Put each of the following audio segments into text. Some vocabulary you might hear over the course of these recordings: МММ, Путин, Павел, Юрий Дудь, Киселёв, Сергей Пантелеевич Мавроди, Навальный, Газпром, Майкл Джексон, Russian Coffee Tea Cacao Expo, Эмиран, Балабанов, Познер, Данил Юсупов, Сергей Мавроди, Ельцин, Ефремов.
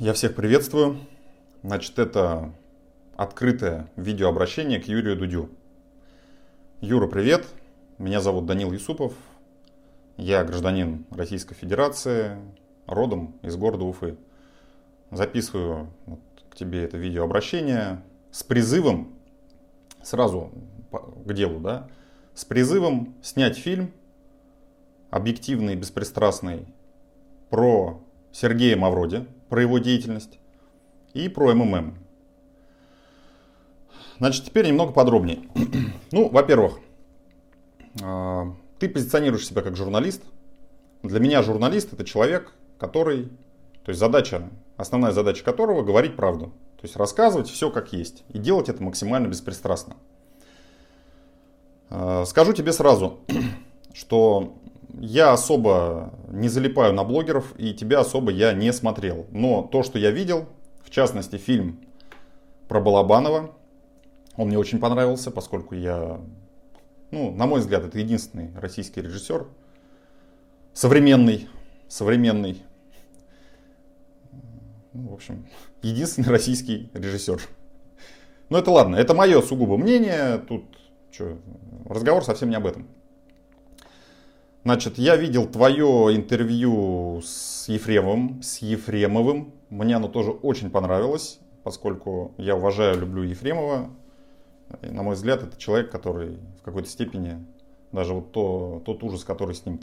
Я всех приветствую. Значит, это открытое видеообращение к Юрию Дудю. Юра, привет. Меня зовут Данил Юсупов. Я гражданин Российской Федерации, родом из города Уфы. Записываю к тебе это видеообращение с призывом, сразу к делу, да, с призывом снять фильм объективный, беспристрастный про Сергея Мавроди, про его деятельность и про МММ. Значит, теперь немного подробнее. Ну, во-первых, ты позиционируешь себя как журналист. Для меня журналист — это человек, который, то есть основная задача которого — говорить правду. То есть рассказывать все как есть и делать это максимально беспристрастно. Скажу тебе сразу, что я особо не залипаю на блогеров, и тебя особо я не смотрел. Но то, что я видел, в частности, фильм про Балабанова, он мне очень понравился, поскольку я, на мой взгляд, это единственный российский режиссер, современный, в общем, единственный российский режиссер. Но это ладно, это мое сугубо мнение, тут разговор совсем не об этом. Значит, я видел твое интервью с Ефремовым. Мне оно тоже очень понравилось, поскольку я уважаю, люблю Ефремова. И, на мой взгляд, это человек, который в какой-то степени, даже вот тот ужас, который с ним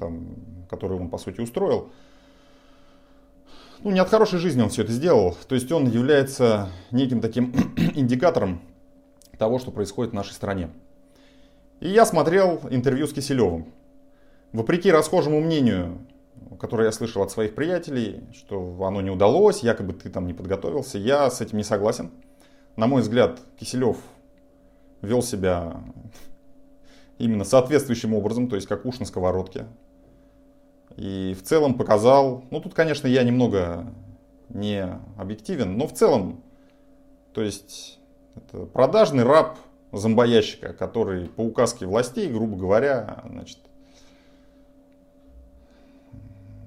который он, по сути, устроил, не от хорошей жизни он все это сделал. То есть он является неким таким индикатором того, что происходит в нашей стране. И я смотрел интервью с Киселёвым. Вопреки расхожему мнению, которое я слышал от своих приятелей, что оно не удалось, якобы ты там не подготовился, я с этим не согласен. На мой взгляд, Киселёв вел себя именно соответствующим образом, то есть как уж на сковородке. И в целом показал, тут, конечно, я немного не объективен, но в целом, то есть это продажный раб зомбоящика, который по указке властей, грубо говоря,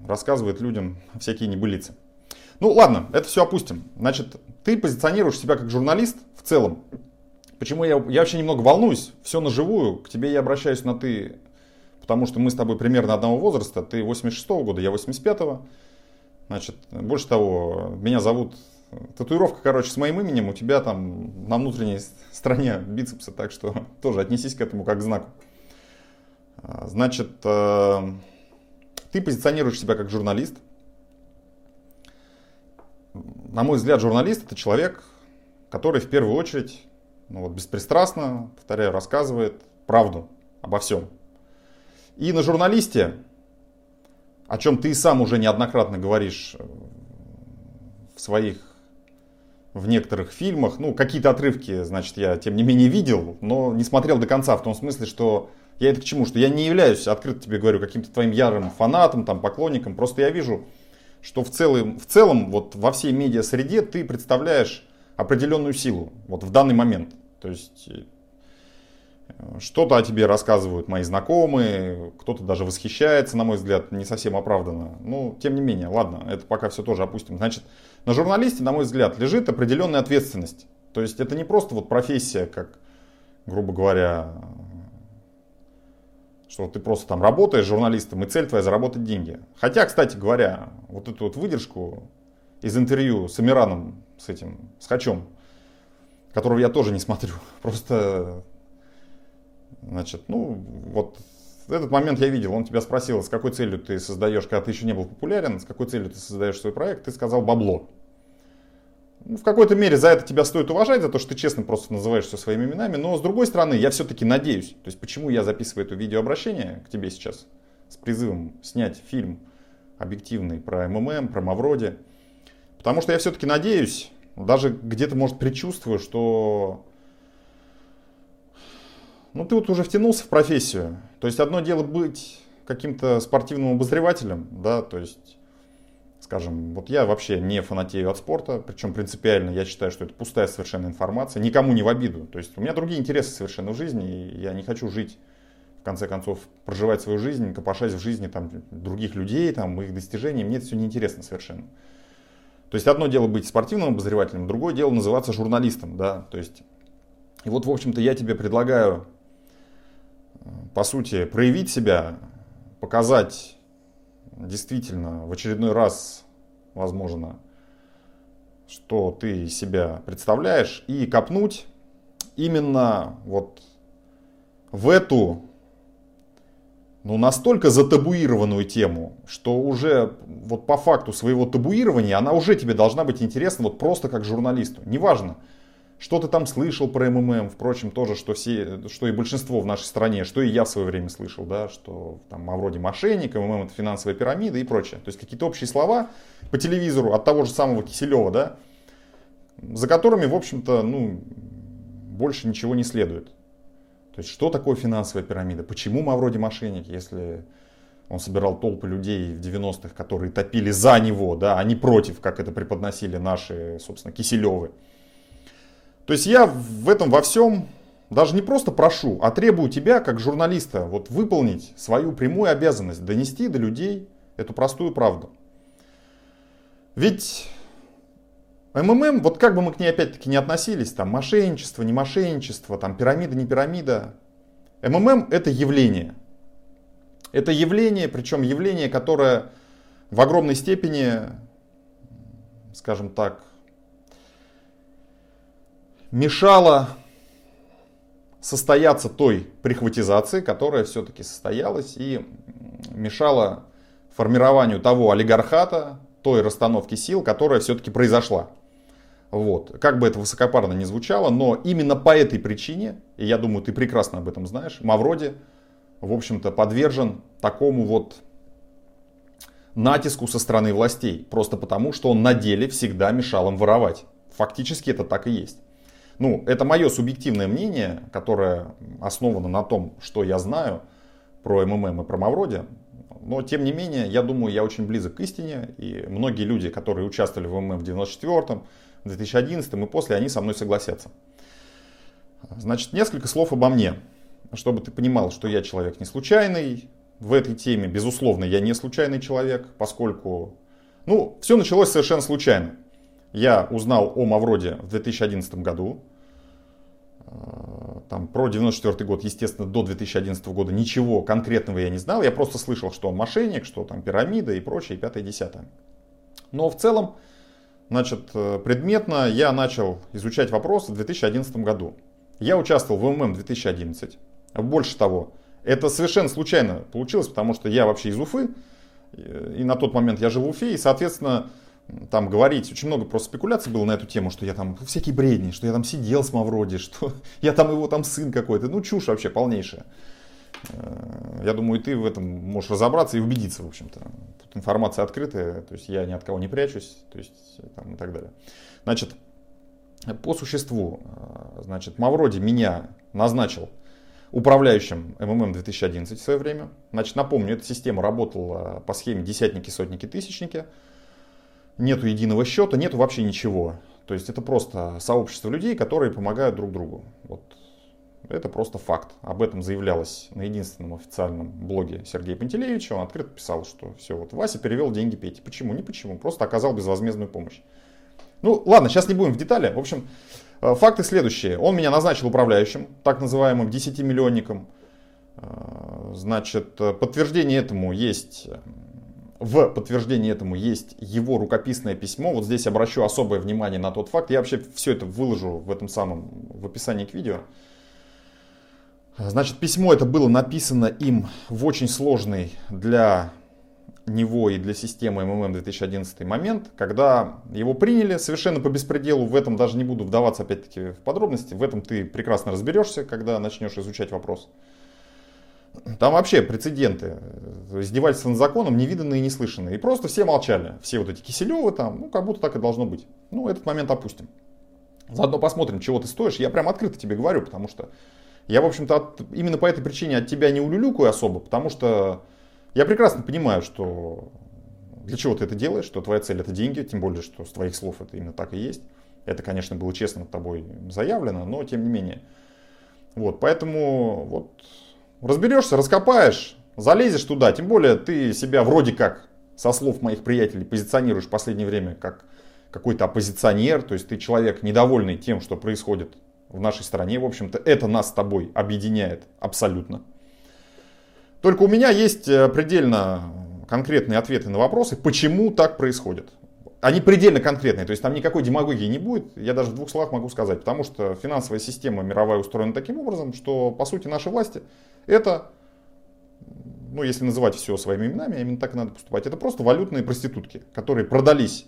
рассказывает людям всякие небылицы. Ладно, это все опустим. Значит, ты позиционируешь себя как журналист в целом. Почему я вообще немного волнуюсь? Все на живую, к тебе я обращаюсь на «ты», потому что мы с тобой примерно одного возраста. Ты 86-го года, я 85-го. Значит, больше того, меня зовут... Татуировка, с моим именем, у тебя там на внутренней стороне бицепса, так что тоже отнесись к этому как к знаку. Значит... Ты позиционируешь себя как журналист. На мой взгляд, журналист — это человек, который в первую очередь, беспристрастно, повторяю, рассказывает правду обо всем. И на журналисте, о чем ты и сам уже неоднократно говоришь в некоторых фильмах, какие-то отрывки, я тем не менее видел, но не смотрел до конца, в том смысле, что я это к чему? Что я не являюсь, открыто тебе говорю, каким-то твоим ярым фанатом, поклонником. Просто я вижу, что в целом во всей медиа-среде ты представляешь определенную силу в данный момент. То есть что-то о тебе рассказывают мои знакомые, кто-то даже восхищается, на мой взгляд, не совсем оправданно. Тем не менее, ладно, это пока все тоже опустим. Значит, на журналисте, на мой взгляд, лежит определенная ответственность. То есть это не просто профессия, как, грубо говоря... что ты просто там работаешь журналистом, и цель твоя заработать деньги. Хотя, кстати говоря, эту выдержку из интервью с Эмираном, с Хачом, которого я тоже не смотрю, просто, этот момент я видел. Он тебя спросил, с какой целью ты создаешь, когда ты еще не был популярен, с какой целью ты создаешь свой проект, ты сказал бабло. В какой-то мере за это тебя стоит уважать, за то, что ты честно просто называешь все своими именами. Но с другой стороны, я все-таки надеюсь, то есть почему я записываю это видеообращение к тебе сейчас с призывом снять фильм объективный про МММ, про Мавроди. Потому что я все-таки надеюсь, даже где-то, может, предчувствую, что ты уже втянулся в профессию. То есть одно дело быть каким-то спортивным обозревателем, да, то есть... Скажем, я вообще не фанатею от спорта, причем принципиально я считаю, что это пустая совершенно информация, никому не в обиду. То есть у меня другие интересы совершенно в жизни, и я не хочу жить, в конце концов, проживать свою жизнь, копошась в жизни других людей, их достижений, мне это все неинтересно совершенно. То есть одно дело быть спортивным обозревателем, другое дело называться журналистом, да, то есть. И вот, в общем-то, я тебе предлагаю, по сути, проявить себя, показать действительно в очередной раз, возможно, что ты себя представляешь, и копнуть именно вот в эту, ну, настолько затабуированную тему, что уже вот по факту своего табуирования она уже тебе должна быть интересна вот просто как журналисту. Неважно, что ты там слышал про МММ, впрочем, тоже, что и большинство в нашей стране, что и я в свое время слышал, да, что там Мавроди мошенник, МММ это финансовая пирамида и прочее. То есть какие-то общие слова по телевизору от того же самого Киселёва, да, за которыми, в общем-то, ну, больше ничего не следует. То есть, что такое финансовая пирамида? Почему Мавроди мошенник, если он собирал толпы людей в 90-х, которые топили за него, да, а не против, как это преподносили наши, собственно, Киселёвы? То есть, я в этом во всем даже не просто прошу, а требую тебя, как журналиста, вот выполнить свою прямую обязанность, донести до людей эту простую правду. Ведь МММ, вот как бы мы к ней опять-таки не относились, там мошенничество, не мошенничество, там пирамида, не пирамида. МММ это явление. Это явление, причем явление, которое в огромной степени, скажем так, мешало состояться той прихватизации, которая все-таки состоялась, и мешало формированию того олигархата, той расстановки сил, которая все-таки произошла. Вот. Как бы это высокопарно ни звучало, но именно по этой причине, и я думаю, ты прекрасно об этом знаешь, Мавроди, в общем-то, подвержен такому вот натиску со стороны властей. Просто потому, что он на деле всегда мешал им воровать. Фактически это так и есть. Ну, это мое субъективное мнение, которое основано на том, что я знаю про МММ и про Мавроди. Но, тем не менее, я думаю, я очень близок к истине. И многие люди, которые участвовали в МММ в 94-м, в 2011-м и после, они со мной согласятся. Значит, несколько слов обо мне. Чтобы ты понимал, что я человек не случайный в этой теме. Безусловно, я не случайный человек, поскольку... Ну, все началось совершенно случайно. Я узнал о Мавроди в 2011 году. Там, про 94 год, естественно, до 2011 года ничего конкретного я не знал. Я просто слышал, что он мошенник, что там пирамида и прочее, 5-10. Но в целом, значит, предметно я начал изучать вопрос в 2011 году. Я участвовал в МММ 2011. Больше того, это совершенно случайно получилось, потому что я вообще из Уфы. И на тот момент я жил в Уфе, и, соответственно... Там говорить, очень много просто спекуляций было на эту тему, что я там всякие бредни, что я там сидел с Мавроди, что я там его там сын какой-то. Ну, чушь вообще полнейшая. Я думаю, ты в этом можешь разобраться и убедиться, в общем-то. Тут информация открытая, то есть я ни от кого не прячусь, то есть там и так далее. Значит, по существу, значит, Мавроди меня назначил управляющим МММ 2011 в свое время. Значит, напомню, эта система работала по схеме десятники, сотники, тысячники. Нету единого счета, нету вообще ничего. То есть это просто сообщество людей, которые помогают друг другу. Вот. Это просто факт. Об этом заявлялось на единственном официальном блоге Сергея Пантелеевича. Он открыто писал, что все, вот Вася перевел деньги Пете. Почему? Не почему. Просто оказал безвозмездную помощь. Ну ладно, сейчас не будем в детали. В общем, факты следующие. Он меня назначил управляющим, так называемым 10-миллионником. Значит, подтверждение этому есть его рукописное письмо. Вот здесь обращу особое внимание на тот факт. Я вообще все это выложу в описании к видео. Значит, письмо это было написано им в очень сложный для него и для системы МММ 2011 момент, когда его приняли совершенно по беспределу. В этом даже не буду вдаваться опять-таки в подробности. В этом ты прекрасно разберешься, когда начнешь изучать вопрос. Там вообще прецеденты, издевательства над законом невиданные и неслышанные. И просто все молчали. Все вот эти Киселёвы там, ну как будто так и должно быть. Ну этот момент опустим. Заодно посмотрим, чего ты стоишь. Я прям открыто тебе говорю, потому что я, в общем-то, именно по этой причине от тебя не улюлюкаю особо. Потому что я прекрасно понимаю, что для чего ты это делаешь, что твоя цель это деньги. Тем более, что с твоих слов это именно так и есть. Это, конечно, было честно тобой заявлено, но тем не менее. Вот, поэтому вот... Разберешься, раскопаешь, залезешь туда. Тем более ты себя вроде как, со слов моих приятелей, позиционируешь в последнее время как какой-то оппозиционер, то есть ты человек, недовольный тем, что происходит в нашей стране, в общем-то, это нас с тобой объединяет абсолютно. Только у меня есть предельно конкретные ответы на вопросы, почему так происходит. Они предельно конкретные, то есть там никакой демагогии не будет, я даже в двух словах могу сказать, потому что финансовая система мировая устроена таким образом, что, по сути, наши власти это, ну, если называть все своими именами, именно так и надо поступать, это просто валютные проститутки, которые продались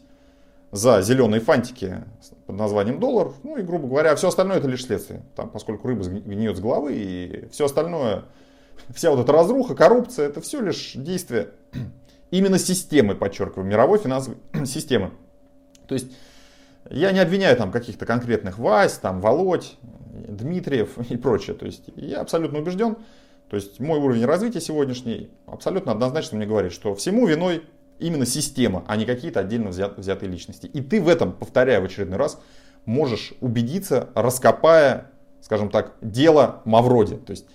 за зеленые фантики под названием доллар, ну и, грубо говоря, все остальное это лишь следствие, там, поскольку рыба гниет с головы и все остальное, вся вот эта разруха, коррупция, это все лишь действие именно системы, подчеркиваю, мировой финансовой системы. То есть я не обвиняю там каких-то конкретных Вась, там Володь, Дмитриев и прочее. То есть я абсолютно убежден, то есть мой уровень развития сегодняшний абсолютно однозначно мне говорит, что всему виной именно система, а не какие-то отдельно взятые личности. И ты в этом, повторяю в очередной раз, можешь убедиться, раскопая, скажем так, дело Мавроди. То есть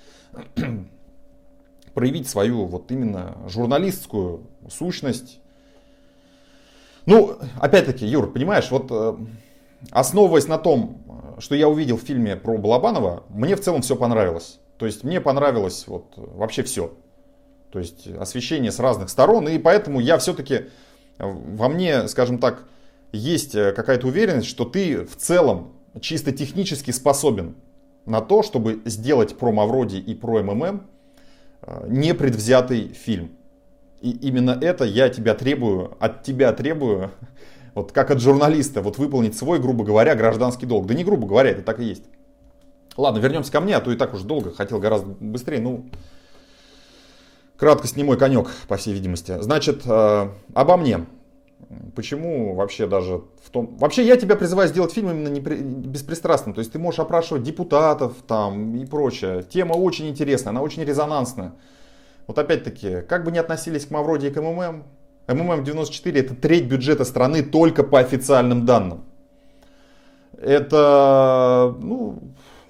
проявить свою вот именно журналистскую сущность. Ну, опять-таки, Юр, понимаешь, вот основываясь на том, что я увидел в фильме про Балабанова, мне в целом все понравилось. То есть мне понравилось вот вообще все. То есть освещение с разных сторон, и поэтому я все-таки, во мне, скажем так, есть какая-то уверенность, что ты в целом чисто технически способен на то, чтобы сделать про Мавроди и про МММ непредвзятый фильм. И именно это я от тебя требую, вот как от журналиста, вот выполнить свой, грубо говоря, гражданский долг. Да не грубо говоря, это так и есть. Ладно, вернемся ко мне, а то и так уж долго, хотел гораздо быстрее, ну, краткость не мой конек, по всей видимости. Значит, обо мне. Почему вообще даже в том... Вообще я тебя призываю сделать фильм именно беспристрастным. То есть ты можешь опрашивать депутатов там и прочее. Тема очень интересная, она очень резонансная. Вот опять-таки, как бы ни относились к Мавроди и к МММ, МММ-94 это треть бюджета страны только по официальным данным. Это... ну,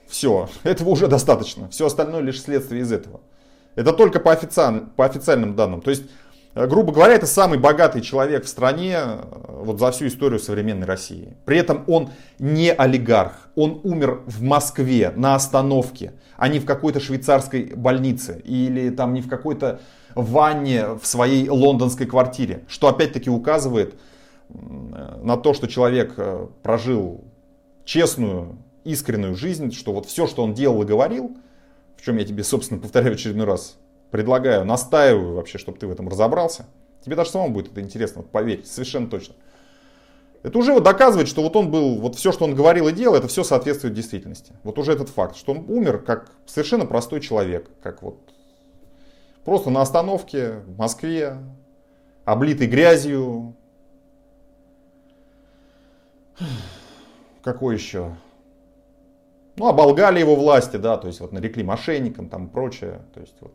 все. Этого уже достаточно. Все остальное лишь следствие из этого. Это только по официальным данным. То есть... грубо говоря, это самый богатый человек в стране вот за всю историю современной России. При этом он не олигарх, он умер в Москве на остановке, а не в какой-то швейцарской больнице или там не в какой-то ванне в своей лондонской квартире. Что опять-таки указывает на то, что человек прожил честную, искреннюю жизнь, что вот все, что он делал и говорил, в чем я тебе, собственно, повторяю в очередной раз, предлагаю, настаиваю вообще, чтобы ты в этом разобрался. Тебе даже самому будет это интересно, вот поверь, совершенно точно. Это уже вот доказывает, что вот он был, вот все, что он говорил и делал, это все соответствует действительности. Вот уже этот факт, что он умер как совершенно простой человек, как вот просто на остановке в Москве, облитый грязью. Какой еще? Ну, оболгали его власти, да, то есть вот нарекли мошенником, там прочее, то есть вот.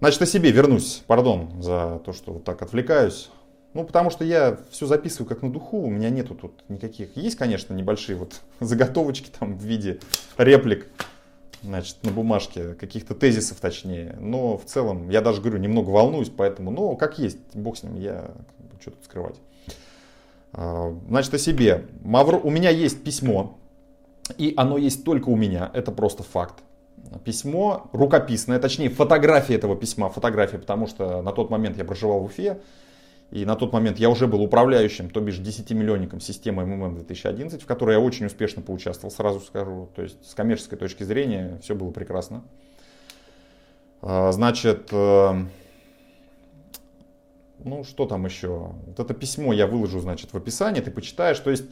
Значит, о себе вернусь, пардон за то, что вот так отвлекаюсь. Ну, потому что я все записываю как на духу, у меня нету тут никаких. Есть, конечно, небольшие вот заготовочки там в виде реплик, значит, на бумажке, каких-то тезисов точнее. Но в целом, я даже говорю, немного волнуюсь, поэтому, ну, как есть, бог с ним, я что тут скрывать. Значит, о себе. У меня есть письмо, и оно есть только у меня, это просто факт. Письмо рукописное, точнее фотография этого письма, фотография, потому что на тот момент я проживал в Уфе, и на тот момент я уже был управляющим, то бишь 10-миллионником системы МММ 2011, в которой я очень успешно поучаствовал, сразу скажу, то есть с коммерческой точки зрения все было прекрасно. Значит, ну что там еще, вот это письмо я выложу, значит, в описании, ты почитаешь, то есть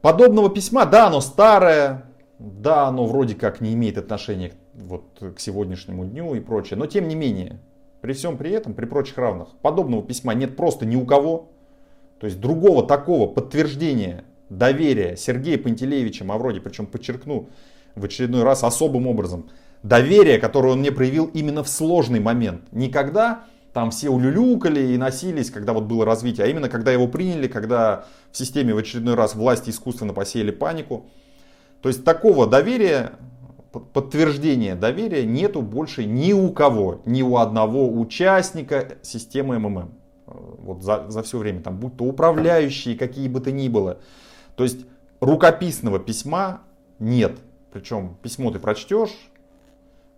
подобного письма, да, оно старое, да, оно вроде как не имеет отношения вот к сегодняшнему дню и прочее. Но тем не менее, при всем при этом, при прочих равных, подобного письма нет просто ни у кого. То есть другого такого подтверждения доверия Сергея Пантелеевича Мавроди, причем подчеркну в очередной раз особым образом, доверие, которое он мне проявил именно в сложный момент. Не когда там все улюлюкали и носились, когда вот было развитие, а именно когда его приняли, когда в системе в очередной раз власти искусственно посеяли панику. То есть такого доверия, подтверждения доверия нету больше ни у кого, ни у одного участника системы МММ. вот за все время, там, будь то управляющие, какие бы то ни было. То есть рукописного письма нет. Причем письмо ты прочтешь,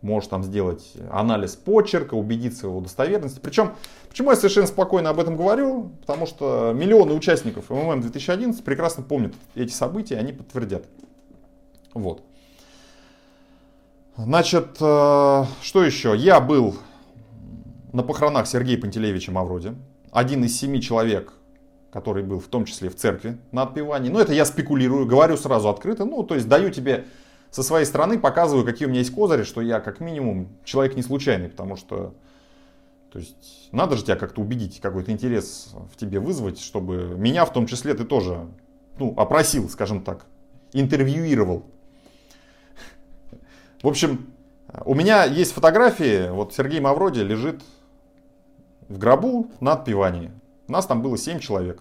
можешь там сделать анализ почерка, убедиться в его достоверности. Причем, почему я совершенно спокойно об этом говорю? Потому что миллионы участников МММ 2011 прекрасно помнят эти события, они подтвердят. Вот. Значит, что еще? Я был на похоронах Сергея Пантелеевича Мавроди. Один из 7 человек, который был в том числе в церкви на отпевании. Но это я спекулирую, говорю сразу открыто. Ну, то есть даю тебе... Со своей стороны показываю, какие у меня есть козыри, что я как минимум человек не случайный, потому что, то есть, надо же тебя как-то убедить, какой-то интерес в тебе вызвать, чтобы меня в том числе ты тоже, ну, опросил, скажем так, интервьюировал. В общем, у меня есть фотографии, вот Сергей Мавроди лежит в гробу на отпевании. Нас там было 7 человек.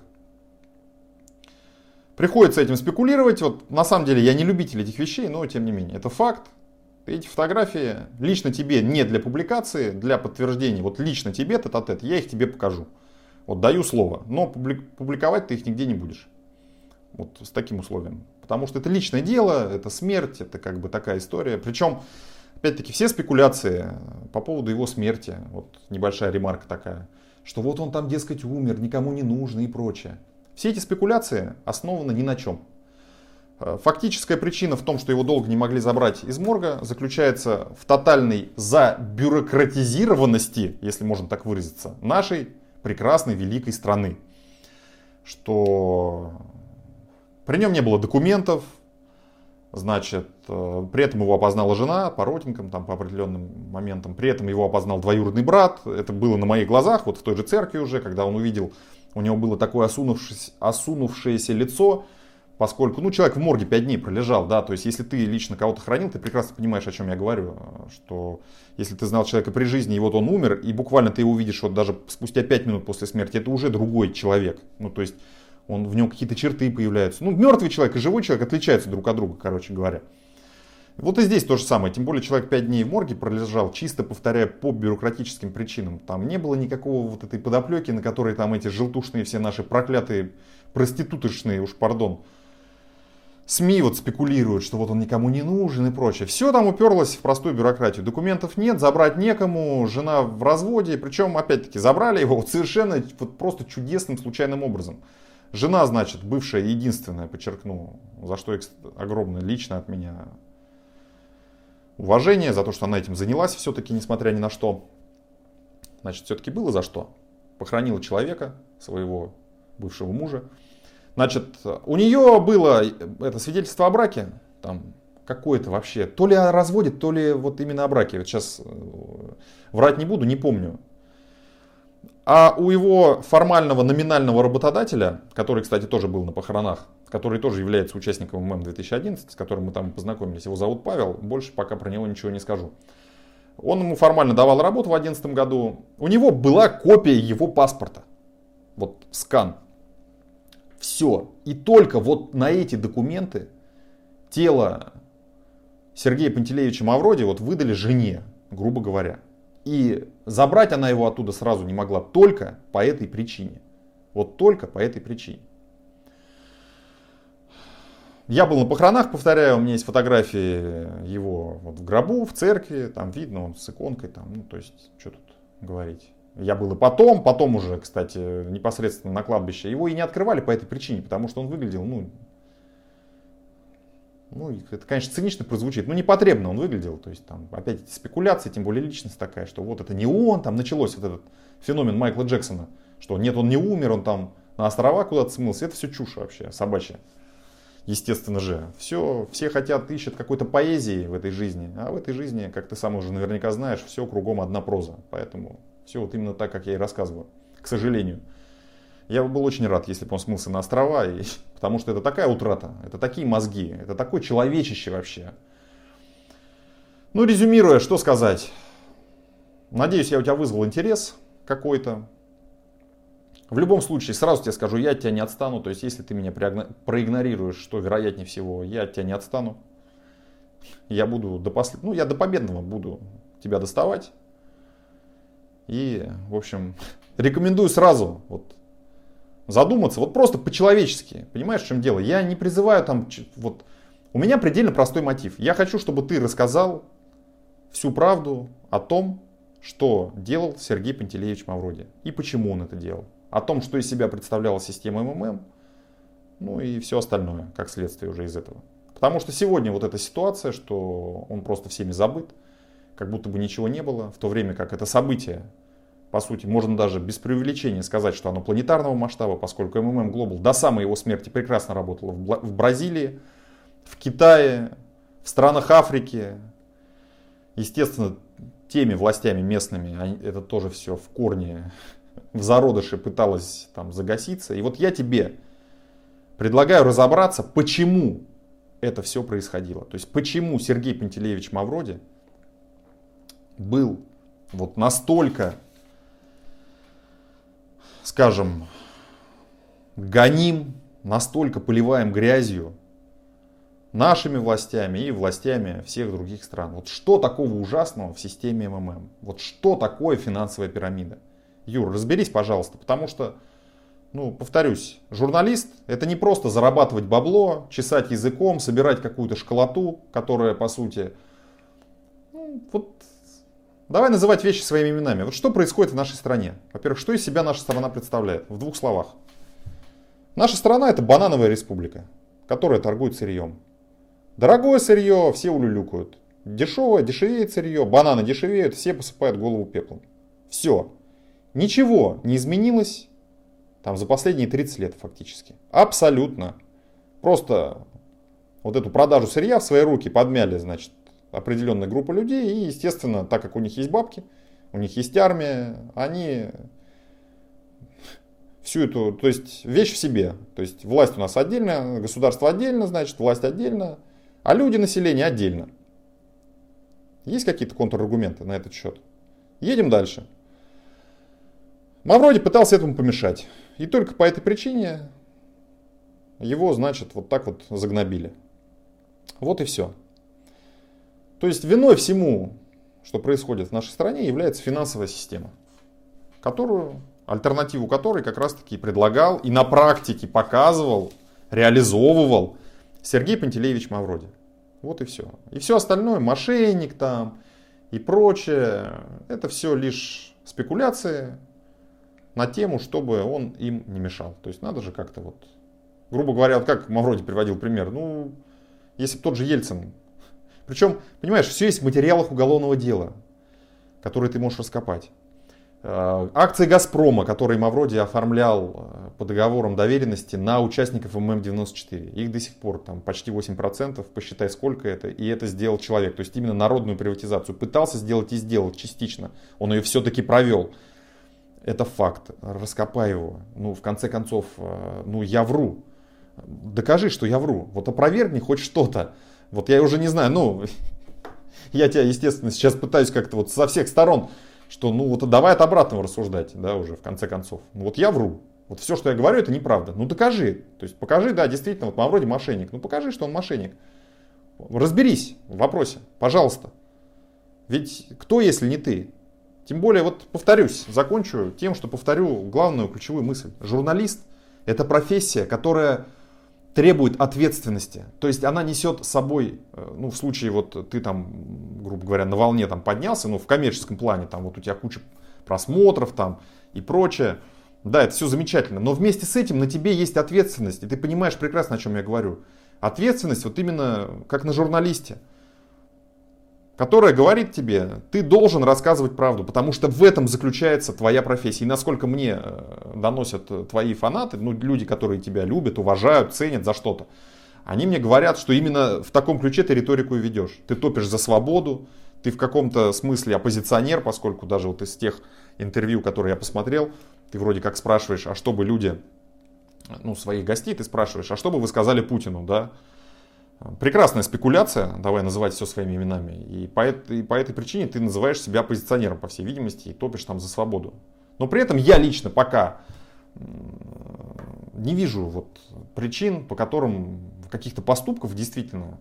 Приходится этим спекулировать, вот на самом деле я не любитель этих вещей, но тем не менее, это факт. Эти фотографии лично тебе не для публикации, для подтверждения, вот лично тебе, тет-а-тет, я их тебе покажу. Вот даю слово, но публиковать ты их нигде не будешь. Вот с таким условием. Потому что это личное дело, это смерть, это как бы такая история. Причем, опять-таки, все спекуляции по поводу его смерти, вот небольшая ремарка такая, что вот он там, дескать, умер, никому не нужный и прочее. Все эти спекуляции основаны ни на чем. Фактическая причина в том, что его долго не могли забрать из морга, заключается в тотальной забюрократизированности, если можно так выразиться, нашей прекрасной великой страны. Что при нем не было документов, значит, при этом его опознала жена по родинкам, там, по определенным моментам, при этом его опознал двоюродный брат. Это было на моих глазах, вот в той же церкви уже, когда он увидел... У него было такое осунувшееся лицо, поскольку, ну, человек в морге 5 дней пролежал, да, то есть, если ты лично кого-то хоронил, ты прекрасно понимаешь, о чем я говорю, что если ты знал человека при жизни, и вот он умер, и буквально ты его увидишь вот даже спустя 5 минут после смерти, это уже другой человек, ну, то есть, он, в нем какие-то черты появляются, ну, мертвый человек и живой человек отличаются друг от друга, короче говоря. Вот и здесь то же самое, тем более человек 5 дней в морге пролежал, чисто повторяя по бюрократическим причинам. Там не было никакого вот этой подоплеки, на которой там эти желтушные все наши проклятые проституточные, уж пардон, СМИ вот спекулируют, что вот он никому не нужен и прочее. Все там уперлось в простую бюрократию. Документов нет, забрать некому, жена в разводе. Причем, опять-таки, забрали его вот совершенно вот просто чудесным случайным образом. Жена, значит, бывшая, единственная, подчеркну, за что огромное лично от меня... уважение за то, что она этим занялась все-таки, несмотря ни на что. Значит, все-таки было за что. Похоронила человека, своего бывшего мужа. Значит, у нее было это свидетельство о браке, там какое-то вообще, то ли о разводе, то ли вот именно о браке. Вот сейчас врать не буду, не помню. А у его формального номинального работодателя, который, кстати, тоже был на похоронах, который тоже является участником МММ 2011, с которым мы там познакомились, его зовут Павел, больше пока про него ничего не скажу. Он ему формально давал работу в 2011 году, у него была копия его паспорта, вот скан, все. И только вот на эти документы тело Сергея Пантелеевича Мавроди вот выдали жене, грубо говоря. И забрать она его оттуда сразу не могла только по этой причине. Вот только по этой причине. Я был на похоронах, повторяю, у меня есть фотографии его вот в гробу, в церкви. Там видно, он с иконкой, там, ну, то есть, что тут говорить. Я был и потом уже, кстати, непосредственно на кладбище. Его и не открывали по этой причине, потому что он выглядел, ну, это, конечно, цинично прозвучит, но непотребно он выглядел. То есть, там, опять эти спекуляции, тем более личность такая, что вот это не он, там началось вот этот феномен Майкла Джексона, что нет, он не умер, он там на острова куда-то смылся. Это все чушь вообще, собачья. Естественно же. Все хотят, ищут какой-то поэзии в этой жизни. А в этой жизни, как ты сам уже наверняка знаешь, все кругом одна проза. Поэтому все вот именно так, как я и рассказываю. К сожалению. Я был очень рад, если бы он смылся на острова, потому что это такая утрата, это такие мозги, это такое человечище вообще. Ну, резюмируя, что сказать. Надеюсь, я у тебя вызвал интерес какой-то. В любом случае, сразу тебе скажу, я от тебя не отстану. То есть, если ты меня проигнорируешь, что вероятнее всего, я от тебя не отстану. Я буду до победного буду тебя доставать. И, в общем, рекомендую сразу вот задуматься, вот просто по-человечески, понимаешь, в чем дело? Я не призываю там, вот, у меня предельно простой мотив. Я хочу, чтобы ты рассказал всю правду о том, что делал Сергей Пантелеевич Мавроди и почему он это делал. О том, что из себя представляла система МММ, ну и все остальное, как следствие уже из этого. Потому что сегодня вот эта ситуация, что он просто всеми забыт, как будто бы ничего не было, в то время как это событие, по сути, можно даже без преувеличения сказать, что оно планетарного масштаба, поскольку МММ Global до самой его смерти прекрасно работало в Бразилии, в Китае, в странах Африки. Естественно, теми властями местными это тоже все в корне, в зародыше пыталось там загаситься. И вот я тебе предлагаю разобраться, почему это все происходило. То есть, почему Сергей Пантелеевич Мавроди был вот настолько, скажем, гоним, настолько поливаем грязью нашими властями и властями всех других стран. Вот что такого ужасного в системе МММ? Вот что такое финансовая пирамида? Юр, разберись, пожалуйста, потому что, ну, повторюсь, журналист — это не просто зарабатывать бабло, чесать языком, собирать какую-то школоту, которая, по сути, ну, вот... Давай называть вещи своими именами. Вот что происходит в нашей стране? Во-первых, что из себя наша страна представляет? В двух словах. Наша страна — это банановая республика, которая торгует сырьем. Дорогое сырье все улюлюкают. Дешевое дешевеет сырье, бананы дешевеют, все посыпают голову пеплом. Все. Ничего не изменилось там за последние 30 лет фактически. Абсолютно. Просто вот эту продажу сырья в свои руки подмяли, значит, определенная группа людей, и, естественно, так как у них есть бабки, у них есть армия, они всю эту, то есть, вещь в себе. То есть, власть у нас отдельно, государство отдельно, значит, власть отдельно, а люди, население отдельно. Есть какие-то контраргументы на этот счет? Едем дальше. Мавроди пытался этому помешать. И только по этой причине его, значит, вот так вот загнобили. Вот и все. То есть виной всему, что происходит в нашей стране, является финансовая система, которую, альтернативу которой как раз-таки предлагал и на практике показывал, реализовывал Сергей Пантелеевич Мавроди. Вот и все. И все остальное, мошенник там и прочее, это все лишь спекуляции на тему, чтобы он им не мешал. То есть надо же как-то вот, грубо говоря, вот как Мавроди приводил пример, ну, если бы тот же Ельцин. Причем, понимаешь, все есть в материалах уголовного дела, которые ты можешь раскопать. Акции «Газпрома», которые Мавроди оформлял по договорам доверенности на участников МММ-94. Их до сих пор там почти 8%, посчитай сколько это, и это сделал человек. То есть именно народную приватизацию пытался сделать и сделал частично. Он ее все-таки провел. Это факт. Раскопай его. Ну, в конце концов, ну я вру. Докажи, что я вру. Вот опровергни хоть что-то. Вот я уже не знаю, ну, я тебя, естественно, сейчас пытаюсь как-то вот со всех сторон, что, ну, вот давай от обратного рассуждать, да, уже в конце концов. Ну, вот я вру, вот все, что я говорю, это неправда. Ну, докажи, то есть покажи, да, действительно, вот Мавроди мошенник, ну, покажи, что он мошенник. Разберись в вопросе, пожалуйста. Ведь кто, если не ты? Тем более, вот повторюсь, закончу тем, что повторю главную ключевую мысль. Журналист – это профессия, которая... требует ответственности. То есть она несет с собой, ну в случае вот ты там, грубо говоря, на волне там поднялся, ну в коммерческом плане, там вот у тебя куча просмотров там и прочее. Да, это все замечательно, но вместе с этим на тебе есть ответственность. И ты понимаешь прекрасно, о чем я говорю. Ответственность вот именно как на журналисте, которая говорит тебе, ты должен рассказывать правду, потому что в этом заключается твоя профессия. И насколько мне доносят твои фанаты, ну, люди, которые тебя любят, уважают, ценят за что-то, они мне говорят, что именно в таком ключе ты риторику и ведешь. Ты топишь за свободу, ты в каком-то смысле оппозиционер, поскольку даже вот из тех интервью, которые я посмотрел, ты вроде как спрашиваешь, а что бы люди, ну, своих гостей, ты спрашиваешь, а что бы вы сказали Путину, да? Прекрасная спекуляция, давай называть все своими именами, и по этой причине ты называешь себя оппозиционером, по всей видимости, и топишь там за свободу. Но при этом я лично пока не вижу вот причин, по которым каких-то поступков действительно,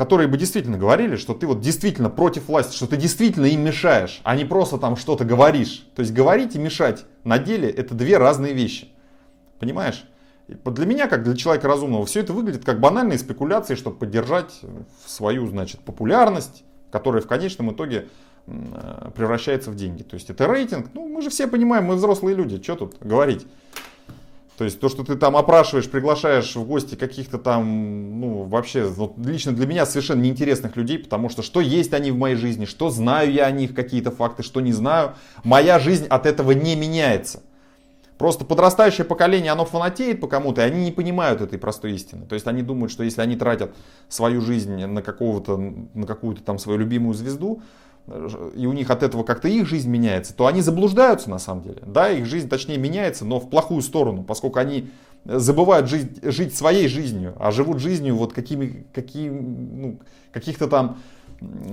которые бы действительно говорили, что ты вот действительно против власти, что ты действительно им мешаешь, а не просто там что-то говоришь. То есть говорить и мешать на деле — это две разные вещи. Понимаешь? Для меня, как для человека разумного, все это выглядит как банальные спекуляции, чтобы поддержать свою, значит, популярность, которая в конечном итоге превращается в деньги. То есть это рейтинг. Ну, мы же все понимаем, мы взрослые люди, что тут говорить. То есть то, что ты там опрашиваешь, приглашаешь в гости каких-то там, ну, вообще, вот, лично для меня совершенно неинтересных людей, потому что есть они в моей жизни, что знаю я о них, какие-то факты, что не знаю. Моя жизнь от этого не меняется. Просто подрастающее поколение, оно фанатеет по кому-то, и они не понимают этой простой истины. То есть они думают, что если они тратят свою жизнь на какую-то там свою любимую звезду, и у них от этого как-то их жизнь меняется, то они заблуждаются на самом деле. Да, их жизнь, точнее, меняется, но в плохую сторону, поскольку они забывают жить своей жизнью, а живут жизнью вот каких-то там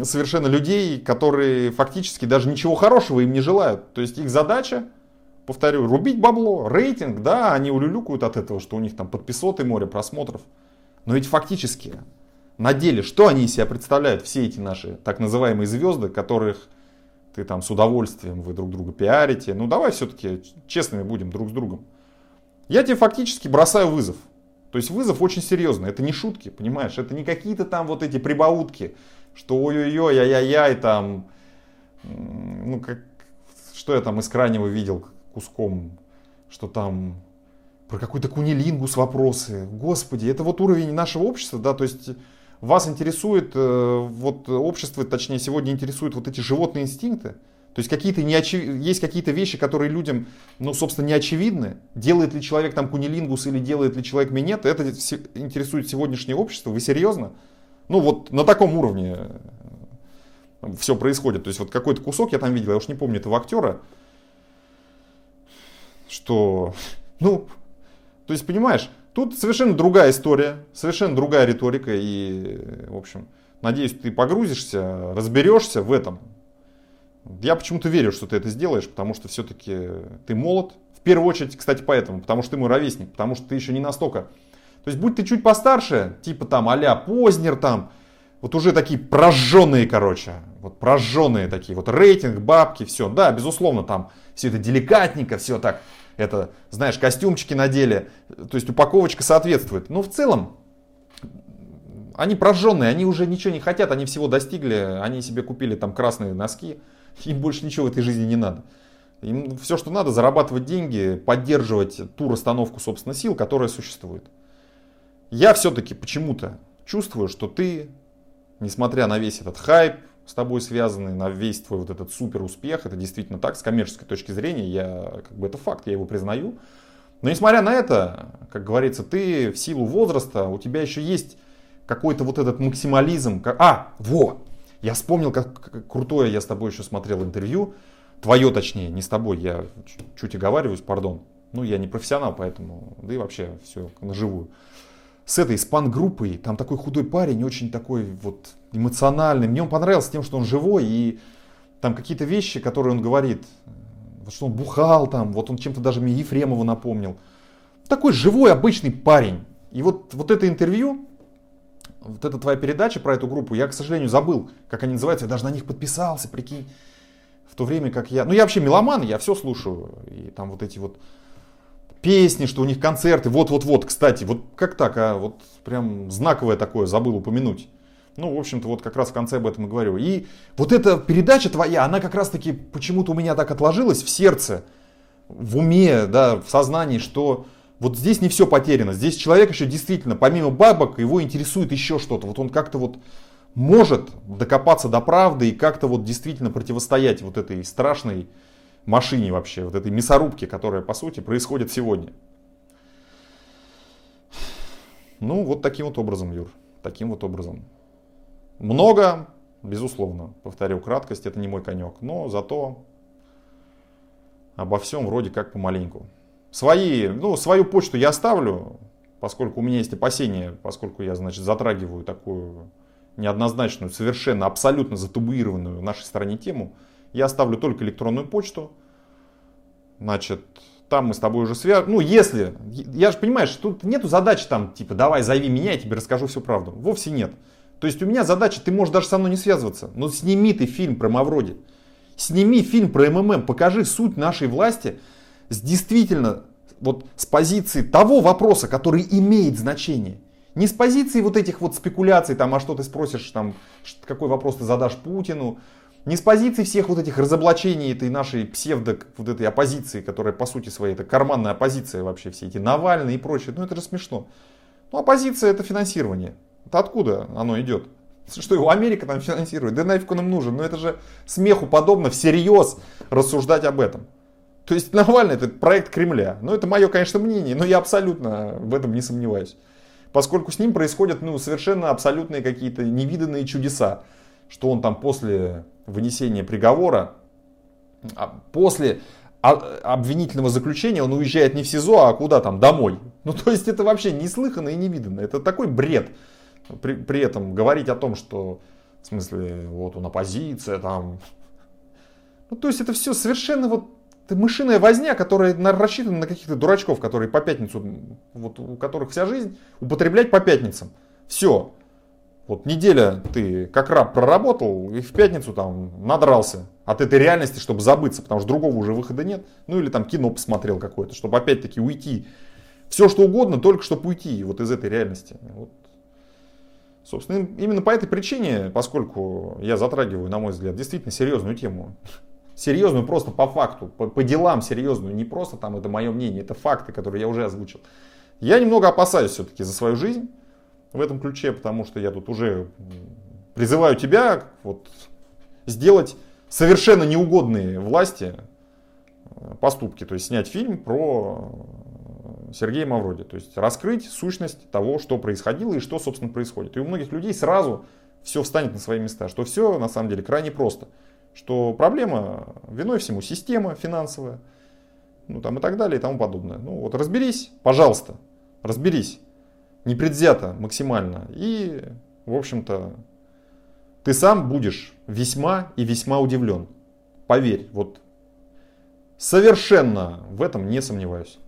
совершенно людей, которые фактически даже ничего хорошего им не желают. То есть их задача, повторю, рубить бабло, рейтинг, да, они улюлюкают от этого, что у них там подписоты, море просмотров. Но ведь фактически... На деле, что они из себя представляют, все эти наши так называемые звезды, которых ты там с удовольствием, вы друг друга пиарите. Ну давай все-таки честными будем друг с другом. Я тебе фактически бросаю вызов. То есть вызов очень серьезный. Это не шутки, понимаешь? Это не какие-то там вот эти прибаутки, что ой-ой-ой, ай-яй-яй, там... Ну как... Что я там из крайнего видел куском, что там... Про какой-то кунилингус вопросы. Господи, это вот уровень нашего общества, да, то есть... Вас интересует, вот общество, точнее сегодня интересуют вот эти животные инстинкты. То есть есть какие-то вещи, которые людям, ну, собственно, не очевидны. Делает ли человек там кунилингус или делает ли человек минет, это интересует сегодняшнее общество. Вы серьезно? Ну вот на таком уровне все происходит. То есть вот какой-то кусок я там видел, я уж не помню этого актера, что, ну, то есть понимаешь... Тут совершенно другая история, совершенно другая риторика и, в общем, надеюсь, ты погрузишься, разберешься в этом. Я почему-то верю, что ты это сделаешь, потому что все-таки ты молод. В первую очередь, кстати, поэтому, потому что ты мой ровесник, потому что ты еще не настолько... То есть, будь ты чуть постарше, типа там а-ля Познер там, вот уже такие прожженные, короче, вот прожженные такие, вот рейтинг, бабки, все. Да, безусловно, там все это деликатненько, все так... Это, знаешь, костюмчики надели, то есть упаковочка соответствует. Но в целом они прожженные, они уже ничего не хотят, они всего достигли, они себе купили там красные носки, им больше ничего в этой жизни не надо. Им все, что надо, зарабатывать деньги, поддерживать ту расстановку, собственно, сил, которая существует. Я все-таки почему-то чувствую, что ты, несмотря на весь этот хайп, с тобой связаны, на весь твой вот этот супер успех, это действительно так, с коммерческой точки зрения, я, как бы, это факт, я его признаю. Но несмотря на это, как говорится, ты в силу возраста, у тебя еще есть какой-то вот этот максимализм. Я вспомнил, как крутое я с тобой еще смотрел интервью, твое точнее, не с тобой, я чуть оговариваюсь, пардон, ну я не профессионал, поэтому, да и вообще все наживую. С этой спан-группой, там такой худой парень, очень такой вот эмоциональный. Мне он понравился тем, что он живой, и там какие-то вещи, которые он говорит, вот что он бухал там, вот он чем-то даже мне Ефремова напомнил. Такой живой, обычный парень. И вот это интервью, вот эта твоя передача про эту группу, я, к сожалению, забыл, как они называются, я даже на них подписался, прикинь. В то время, как я... Ну, я вообще меломан, я все слушаю, и там вот эти вот... Песни, что у них концерты, вот-вот-вот, кстати, вот как так, а вот прям знаковое такое, забыл упомянуть. Ну, в общем-то, вот как раз в конце об этом и говорю. И вот эта передача твоя, она как раз-таки почему-то у меня так отложилась в сердце, в уме, да, в сознании, что вот здесь не все потеряно. Здесь человек еще действительно, помимо бабок, его интересует еще что-то. Вот он как-то вот может докопаться до правды и как-то вот действительно противостоять вот этой страшной машине вообще, вот этой мясорубке, которая, по сути, происходит сегодня. Ну, вот таким вот образом, Юр, таким вот образом. Много, безусловно, повторю, краткость, это не мой конек, но зато обо всем вроде как помаленьку. Свою почту я оставлю, поскольку у меня есть опасения, поскольку я, значит, затрагиваю такую неоднозначную, совершенно, абсолютно затубуированную в нашей стране тему. Я оставлю только электронную почту, значит, там мы с тобой уже свяжем. Ну, если, я же понимаешь, тут нету задачи там, типа, давай, зови меня, я тебе расскажу всю правду. Вовсе нет. То есть у меня задача, ты можешь даже со мной не связываться, но сними ты фильм про Мавроди. Сними фильм про МММ, покажи суть нашей власти с действительно вот с позиции того вопроса, который имеет значение. Не с позиции вот этих вот спекуляций, там, а что ты спросишь, там, какой вопрос ты задашь Путину. Не с позиции всех вот этих разоблачений этой нашей псевдо, вот этой оппозиции, которая по сути своей, это карманная оппозиция вообще, все эти Навальный и прочее. Ну это же смешно. Ну оппозиция это финансирование. Это откуда оно идет? Что его Америка там финансирует? Да нафиг он им нужен? Ну это же смеху подобно всерьез рассуждать об этом. То есть Навальный это проект Кремля. Ну это мое, конечно, мнение, но я абсолютно в этом не сомневаюсь. Поскольку с ним происходят ну, совершенно абсолютные какие-то невиданные чудеса. Что он там после вынесения приговора, после обвинительного заключения он уезжает не в СИЗО, а куда там? Домой. Ну то есть это вообще неслыханно и невиданно. Это такой бред. При этом говорить о том, что в смысле вот он оппозиция там. Ну то есть это все совершенно вот мышиная возня, которая рассчитана на каких-то дурачков, которые по пятницу, вот у которых вся жизнь употреблять по пятницам. Все. Вот неделя ты как раб проработал и в пятницу там надрался от этой реальности, чтобы забыться, потому что другого уже выхода нет. Ну или там кино посмотрел какое-то, чтобы опять-таки уйти. Все что угодно, только чтобы уйти вот из этой реальности. Вот. Собственно, именно по этой причине, поскольку я затрагиваю, на мой взгляд, действительно серьезную тему. Серьезную просто по факту, по делам серьезную, не просто там это мое мнение, это факты, которые я уже озвучил. Я немного опасаюсь все-таки за свою жизнь. В этом ключе, потому что я тут уже призываю тебя вот, сделать совершенно неугодные власти поступки. То есть снять фильм про Сергея Мавроди. То есть раскрыть сущность того, что происходило и что, собственно, происходит. И у многих людей сразу все встанет на свои места. Что все, на самом деле, крайне просто. Что проблема, виной всему система финансовая, ну там и так далее и тому подобное. Ну вот разберись, пожалуйста, разберись. Непредвзято максимально. И, в общем-то, ты сам будешь весьма и весьма удивлен. Поверь, вот совершенно в этом не сомневаюсь.